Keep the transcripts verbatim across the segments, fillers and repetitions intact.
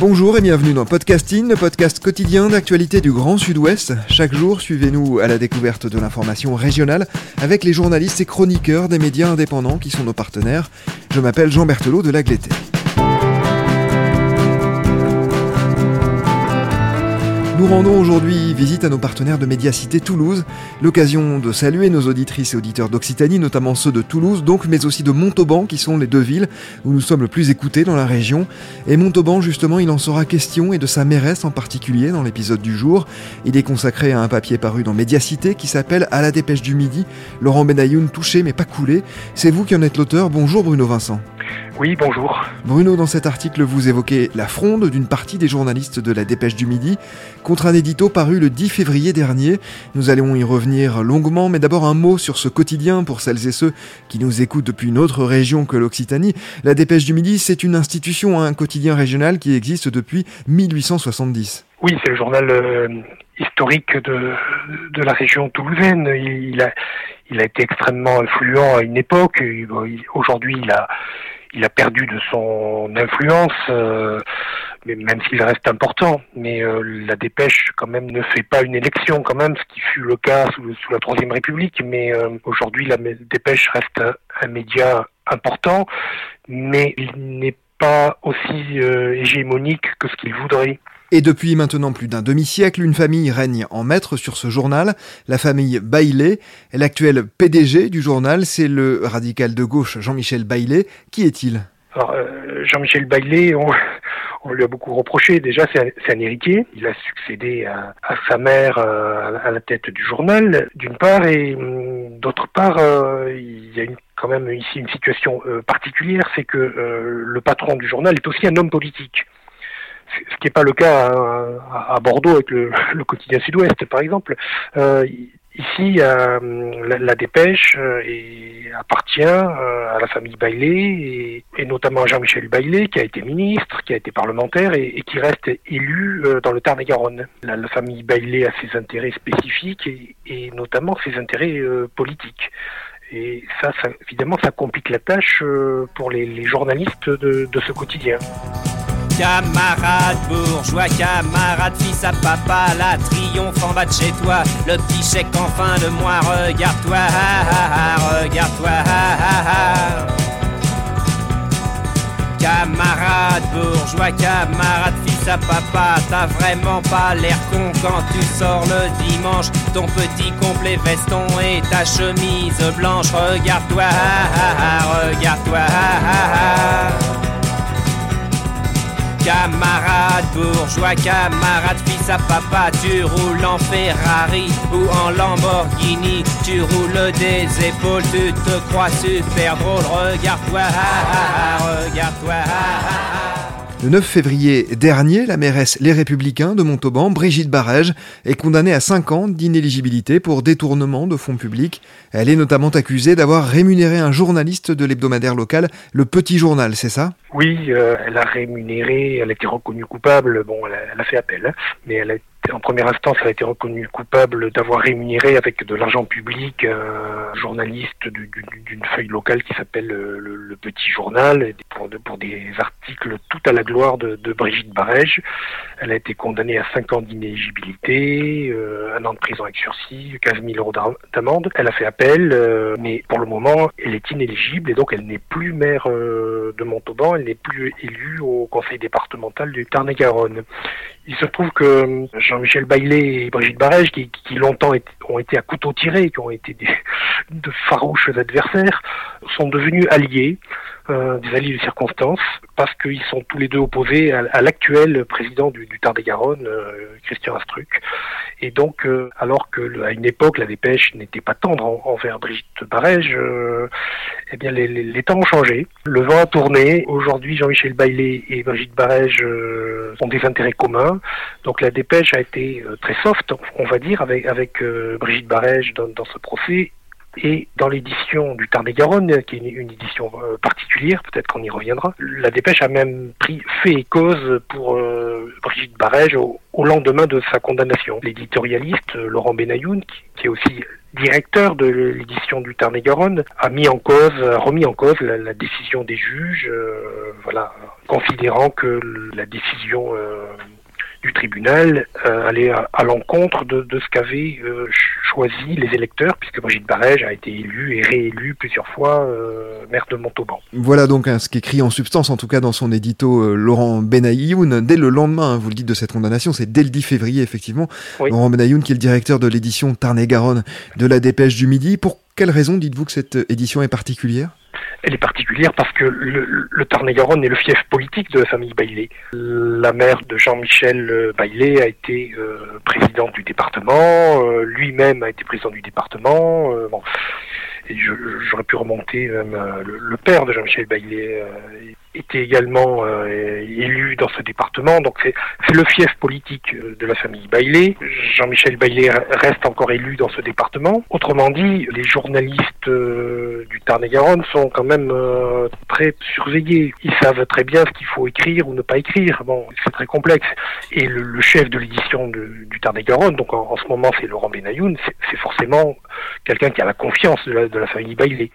Bonjour et bienvenue dans Podcasting, le podcast quotidien d'actualité du Grand Sud-Ouest. Chaque jour, suivez-nous à la découverte de l'information régionale avec les journalistes et chroniqueurs des médias indépendants qui sont nos partenaires. Je m'appelle Jean Berthelot de La Glété. Nous rendons aujourd'hui visite à nos partenaires de Médiacité Toulouse, l'occasion de saluer nos auditrices et auditeurs d'Occitanie, notamment ceux de Toulouse, donc, mais aussi de Montauban, qui sont les deux villes où nous sommes le plus écoutés dans la région. Et Montauban, justement, il en sera question, et de sa mairesse en particulier dans l'épisode du jour. Il est consacré à un papier paru dans Médiacité qui s'appelle « À la dépêche du midi », Laurent Benayoun touché mais pas coulé. C'est vous qui en êtes l'auteur, bonjour Bruno Vincent. Oui, bonjour. Bruno, dans cet article, vous évoquez la fronde d'une partie des journalistes de la Dépêche du Midi contre un édito paru le dix février dernier. Nous allons y revenir longuement, mais d'abord un mot sur ce quotidien pour celles et ceux qui nous écoutent depuis une autre région que l'Occitanie. La Dépêche du Midi, c'est une institution, un quotidien régional qui existe depuis mille huit cent soixante-dix. Oui, c'est le journal euh, historique de, de la région toulousaine. Il, il, a, il a été extrêmement influent à une époque. Il, aujourd'hui, il a... Il a perdu de son influence, euh, mais même s'il reste important. Mais euh, la dépêche, quand même, ne fait pas une élection, quand même, ce qui fut le cas sous, sous la Troisième République. Mais euh, aujourd'hui, la dépêche reste un, un média important, mais il n'est pas aussi euh, hégémonique que ce qu'il voudrait. Et depuis maintenant plus d'un demi-siècle, une famille règne en maître sur ce journal, la famille Baylet. L'actuel P D G du journal, c'est le radical de gauche Jean-Michel Baylet. Qui est-il ? Alors, euh, Jean-Michel Baylet, on, on lui a beaucoup reproché. Déjà, c'est un, c'est un héritier. Il a succédé à, à sa mère euh, à la tête du journal, d'une part, et d'autre part, euh, il y a une quand même ici une situation euh, particulière, c'est que euh, le patron du journal est aussi un homme politique. Ce qui n'est pas le cas à, à Bordeaux avec le, le quotidien Sud-Ouest, par exemple. Euh, ici, euh, la, la dépêche euh, et appartient euh, à la famille Baylet et, et notamment à Jean-Michel Baylet, qui a été ministre, qui a été parlementaire et, et qui reste élu euh, dans le Tarn-et-Garonne. La, la famille Baylet a ses intérêts spécifiques et, et notamment ses intérêts euh, politiques. Et ça, ça, évidemment, ça complique la tâche euh, pour les, les journalistes de, de ce quotidien. Camarade bourgeois, camarade fils à papa, la triomphe en bas de chez toi, le petit chèque en fin de mois, regarde-toi, ah, ah, ah, regarde-toi, ah, ah, ah. Camarade bourgeois, camarade fils à papa, t'as vraiment pas l'air con quand tu sors le dimanche, ton petit complet veston et ta chemise blanche, regarde-toi, ah, ah, ah, regarde-toi, ah, ah, ah. Camarade bourgeois, camarade fils à papa, tu roules en Ferrari ou en Lamborghini, tu roules des épaules, tu te crois super drôle, regarde-toi, ah, ah, regarde-toi. Ah, ah. Le neuf février dernier, la mairesse Les Républicains de Montauban, Brigitte Barèges, est condamnée à cinq ans d'inéligibilité pour détournement de fonds publics. Elle est notamment accusée d'avoir rémunéré un journaliste de l'hebdomadaire local, Le Petit Journal, c'est ça ? Oui, euh, elle a rémunéré, elle a été reconnue coupable, bon, elle a, elle a fait appel, hein, mais elle a été... En première instance, elle a été reconnue coupable d'avoir rémunéré avec de l'argent public un journaliste d'une feuille locale qui s'appelle Le Petit Journal pour des articles tout à la gloire de Brigitte Barèges. Elle a été condamnée à cinq ans d'inéligibilité, un an de prison avec sursis, quinze mille euros d'amende. Elle a fait appel, mais pour le moment, elle est inéligible et donc elle n'est plus maire de Montauban, elle n'est plus élue au conseil départemental du Tarn-et-Garonne. Il se trouve que Jean-Michel Baylet et Brigitte Barèges, qui, qui longtemps est, ont été à couteau tiré, qui ont été des, de farouches adversaires, sont devenus alliés. euh, des alliés de circonstance, parce qu'ils sont tous les deux opposés à, à l'actuel président du, du Tarn-et-Garonne, euh, Christian Astruc. Et donc, euh, alors que à une époque, La Dépêche n'était pas tendre en, envers Brigitte Barèges, euh, eh bien, les, les, les temps ont changé. Le vent a tourné. Aujourd'hui, Jean-Michel Baylet et Brigitte Barèges euh, ont des intérêts communs. Donc, La Dépêche a été euh, très soft, on va dire, avec, avec euh, Brigitte Barèges dans, dans ce procès. Et dans l'édition du Tarn-et-Garonne, qui est une, une édition euh, particulière, peut-être qu'on y reviendra, La Dépêche a même pris fait et cause pour euh, Brigitte Barèges au, au lendemain de sa condamnation. L'éditorialiste euh, Laurent Benayoun, qui, qui est aussi directeur de l'édition du Tarn-et-Garonne, a mis en cause, a remis en cause la, la décision des juges, euh, voilà, considérant que la décision euh, du tribunal euh, allait à, à l'encontre de, de ce qu'avaient euh, choisi les électeurs, puisque Brigitte Barèges a été élue et réélue plusieurs fois euh, maire de Montauban. Voilà donc hein, ce qu'écrit en substance, en tout cas dans son édito, euh, Laurent Benayoun, dès le lendemain, hein, vous le dites, de cette condamnation, c'est dès le dix février effectivement, oui. Laurent Benayoun qui est le directeur de l'édition Tarn-et-Garonne de La Dépêche du Midi. Pour quelle raison dites-vous que cette édition est particulière ? Elle est particulière parce que le, le Tarn-et-Garonne est le fief politique de la famille Baylet. La mère de Jean-Michel Baylet a été euh, présidente du département, euh, lui-même a été président du département. Euh, bon. Et je, j'aurais pu remonter, même euh, le, le père de Jean-Michel Baylet euh, était également euh, élu dans ce département. Donc c'est, c'est le fief politique de la famille Baylet. Jean-Michel Baylet reste encore élu dans ce département. Autrement dit, les journalistes euh, du Tarn-et-Garonne sont quand même euh, très surveillés. Ils savent très bien ce qu'il faut écrire ou ne pas écrire. Bon, c'est très complexe. Et le, le chef de l'édition de, du Tarn-et-Garonne, donc en, en ce moment c'est Laurent Benayoun, c'est, c'est forcément quelqu'un qui a la confiance de la, de la famille Baylet.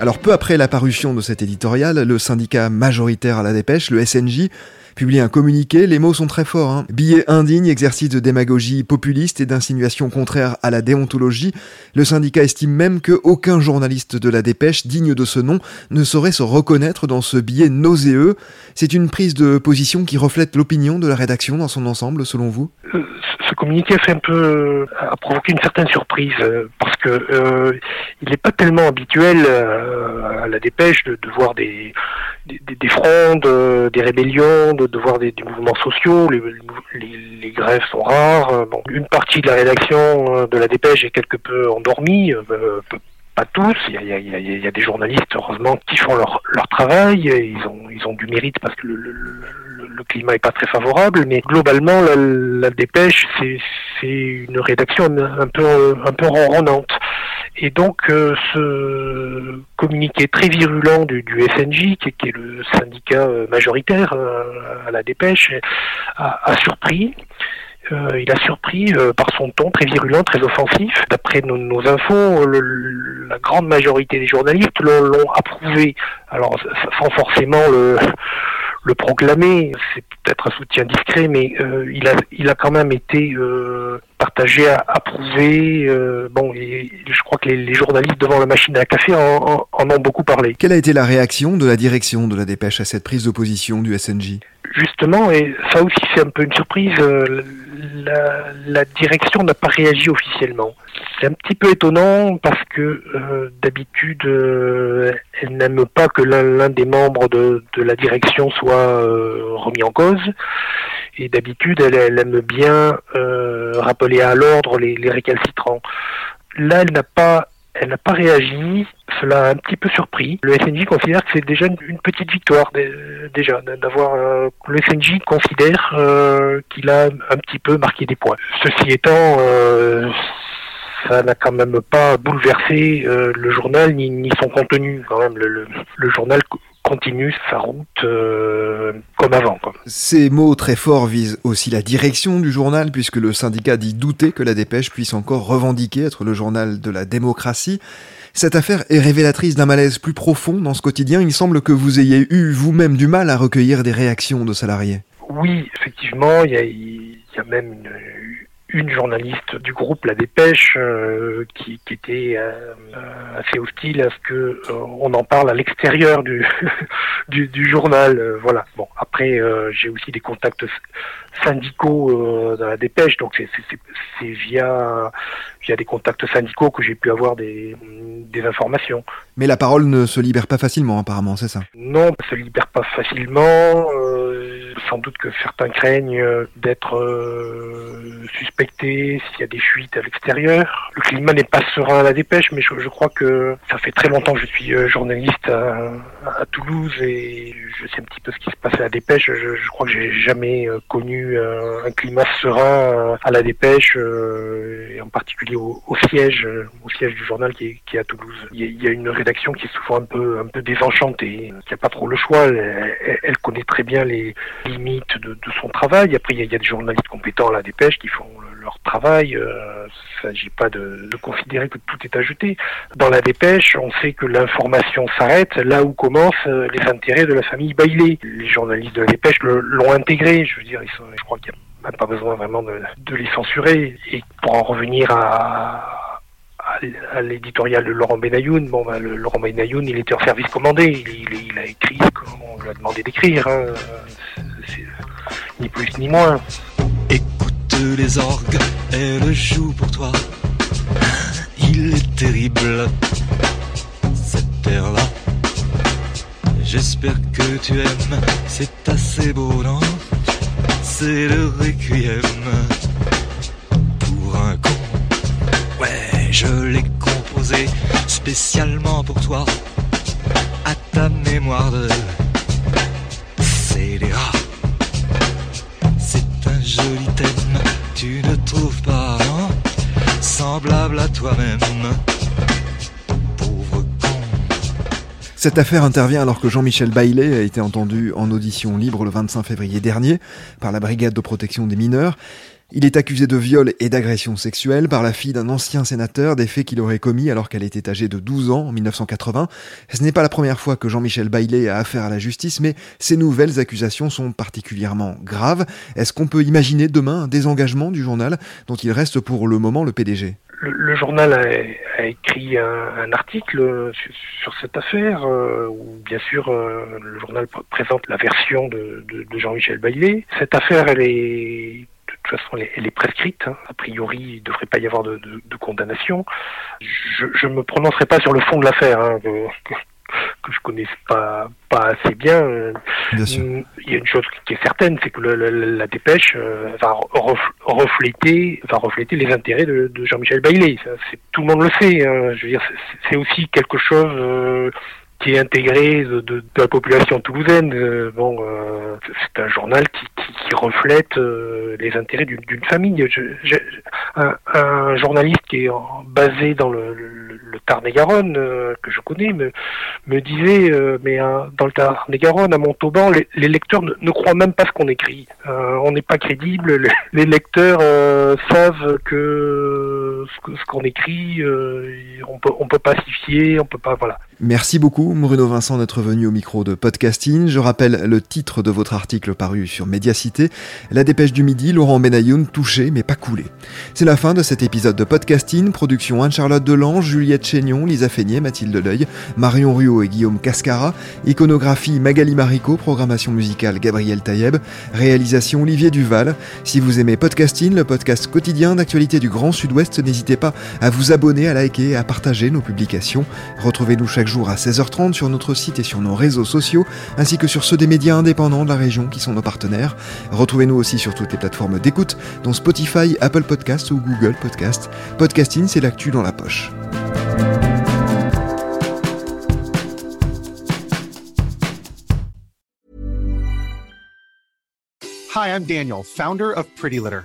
Alors peu après la parution de cet éditorial, le syndicat majoritaire à La Dépêche, le S N J, publie un communiqué, les mots sont très forts. Hein. Billets indignes, exercice de démagogie populiste et d'insinuations contraires à la déontologie, le syndicat estime même qu'aucun journaliste de La Dépêche digne de ce nom ne saurait se reconnaître dans ce billet nauséeux. C'est une prise de position qui reflète l'opinion de la rédaction dans son ensemble, selon vous ? Ce communiqué fait un peu, a provoqué une certaine surprise euh, parce que euh, il n'est pas tellement habituel euh, à La Dépêche de, de voir des, des, des frondes, euh, des rébellions, de, de voir des, des mouvements sociaux. Les, les, les grèves sont rares. Euh, bon, une partie de la rédaction de La Dépêche est quelque peu endormie. Euh, peu, Pas tous, il y a, il y a, il y a des journalistes, heureusement, qui font leur, leur travail, et ils ont, ils ont du mérite parce que le, le, le, le climat est pas très favorable, mais globalement, la, la Dépêche, c'est, c'est une rédaction un peu, un peu ronronnante. Et donc, euh, ce communiqué très virulent du, du S N J, qui, qui est le syndicat majoritaire à, à La Dépêche, a, a surpris. Euh, il a surpris euh, par son ton très virulent, très offensif. D'après nos, nos infos, euh, le, la grande majorité des journalistes l'ont, l'ont approuvé. Alors, sans forcément le, le proclamer, c'est peut-être un soutien discret, mais euh, il a, il a quand même été euh, partagé, approuvé. Euh, bon, et je crois que les, les journalistes devant la machine à café en, en, en ont beaucoup parlé. Quelle a été la réaction de la direction de La Dépêche à cette prise de position du S N J ? Justement, et ça aussi c'est un peu une surprise, euh, la, la direction n'a pas réagi officiellement. C'est un petit peu étonnant parce que euh, d'habitude, euh, elle n'aime pas que l'un, l'un des membres de, de la direction soit euh, remis en cause. Et d'habitude, elle, elle aime bien euh, rappeler à l'ordre les, les récalcitrants. Là, elle n'a pas Elle n'a pas réagi, cela a un petit peu surpris. Le S N J considère que c'est déjà une petite victoire, déjà, d'avoir... Euh, le S N J considère euh, qu'il a un petit peu marqué des points. Ceci étant, euh, ça n'a quand même pas bouleversé euh, le journal, ni, ni son contenu, quand même. Le, le, le journal... continue sa route euh, comme avant. Quoi. Ces mots très forts visent aussi la direction du journal, puisque le syndicat dit douter que La Dépêche puisse encore revendiquer être le journal de la démocratie. Cette affaire est révélatrice d'un malaise plus profond dans ce quotidien. Il semble que vous ayez eu vous-même du mal à recueillir des réactions de salariés. Oui, effectivement, il y, y a même une... une journaliste du groupe La Dépêche euh, qui, qui était euh, assez hostile à ce que euh, on en parle à l'extérieur du du, du journal. Euh, voilà. Bon, après euh, j'ai aussi des contacts syndicaux euh, dans La Dépêche, donc c'est, c'est, c'est, c'est via via des contacts syndicaux que j'ai pu avoir des des informations. Mais la parole ne se libère pas facilement, apparemment, c'est ça ? Non, elle ne se libère pas facilement. Euh, sans doute que certains craignent d'être euh, suspectés. S'il y a des fuites à l'extérieur. Le climat n'est pas serein à La Dépêche, mais je, je crois que ça fait très longtemps que je suis journaliste à, à Toulouse et je sais un petit peu ce qui se passe à La Dépêche. Je, je crois que j'ai jamais connu un, un climat serein à La Dépêche et en particulier au, au siège, au siège du journal qui est, qui est à Toulouse. Il y a une rédaction qui est souvent un peu, un peu désenchantée, qui n'a pas trop le choix. Elle, elle, elle connaît très bien les limites de, de son travail. Après, il y a, il y a des journalistes compétents à La Dépêche qui font leur travail, euh, il ne s'agit pas de, de considérer que tout est à jeter. Dans La Dépêche, on sait que l'information s'arrête là où commencent euh, les intérêts de la famille Baylet. Les journalistes de La Dépêche le, l'ont intégré, je veux dire, ils sont, je crois qu'il n'y a même pas besoin vraiment de, de les censurer. Et pour en revenir à, à, à l'éditorial de Laurent Benayoun, bon, ben, le, Laurent Benayoun, il était en service commandé, il, il, il a écrit ce qu'on lui a demandé d'écrire, hein. c'est, c'est, ni plus ni moins. Les orgues, elle joue pour toi. Il est terrible, cette terre-là. J'espère que tu aimes, c'est assez beau, non ? C'est le requiem pour un con. Ouais, je l'ai composé spécialement pour toi, à ta mémoire de scélérat. C'est un joli thème, tu ne trouves pas, hein, semblable à toi-même, pauvre con. Cette affaire intervient alors que Jean-Michel Baylet a été entendu en audition libre le vingt-cinq février dernier par la brigade de protection des mineurs. Il est accusé de viol et d'agression sexuelle par la fille d'un ancien sénateur, des faits qu'il aurait commis alors qu'elle était âgée de douze ans en dix-neuf cent quatre-vingts. Ce n'est pas la première fois que Jean-Michel Baylet a affaire à la justice, mais ces nouvelles accusations sont particulièrement graves. Est-ce qu'on peut imaginer demain un désengagement du journal dont il reste pour le moment le P D G ? Le, le journal a, a écrit un, un article sur, sur cette affaire euh, où, bien sûr, euh, le journal pr- présente la version de, de, de Jean-Michel Baylet. Cette affaire, elle est... de toute façon, elle est prescrite. Hein. A priori, il ne devrait pas y avoir de, de, de condamnation. Je ne me prononcerai pas sur le fond de l'affaire, hein, que, que, que je ne connaisse pas, pas assez bien. Bien sûr. Il y a une chose qui est certaine, c'est que le, la, la dépêche euh, va, refléter, va refléter les intérêts de, de Jean-Michel Baylet. Ça, c'est, tout le monde le sait. Hein. Je veux dire, c'est, c'est aussi quelque chose... Euh, qui est intégré de, de, de la population toulousaine. Euh, bon, euh, c'est un journal qui, qui, qui reflète euh, les intérêts d'une, d'une famille. Je, je, un, un journaliste qui est en, basé dans le, le, le Tarn-et-Garonne, euh, que je connais, me, me disait, euh, mais hein, dans le Tarn-et-Garonne, à Montauban, les, les lecteurs ne, ne croient même pas ce qu'on écrit. Euh, on n'est pas crédible. Les, les lecteurs euh, savent que ce, ce qu'on écrit, euh, on peut, on peut pas s'y fier, on peut pas, voilà. Merci beaucoup, Bruno Vincent, d'être venu au micro de Podcasting. Je rappelle le titre de votre article paru sur Médiacité, La Dépêche du Midi, Laurent Benayoun touché mais pas coulé. C'est la fin de cet épisode de Podcasting, production Anne-Charlotte Delange, Juliette Chénion, Lisa Fénier, Mathilde L'œil, Marion Ruot et Guillaume Cascara, iconographie Magali Maricot, programmation musicale Gabriel Taïeb, réalisation Olivier Duval. Si vous aimez Podcasting, le podcast quotidien d'actualité du Grand Sud-Ouest, n'hésitez pas à vous abonner, à liker et à partager nos publications. Retrouvez-nous chaque jour à seize heures trente sur notre site et sur nos réseaux sociaux, ainsi que sur ceux des médias indépendants de la région qui sont nos partenaires. Retrouvez-nous aussi sur toutes les plateformes d'écoute, dont Spotify, Apple Podcasts ou Google Podcasts. Podcasting, c'est l'actu dans la poche. Hi, I'm Daniel, founder of Pretty Litter.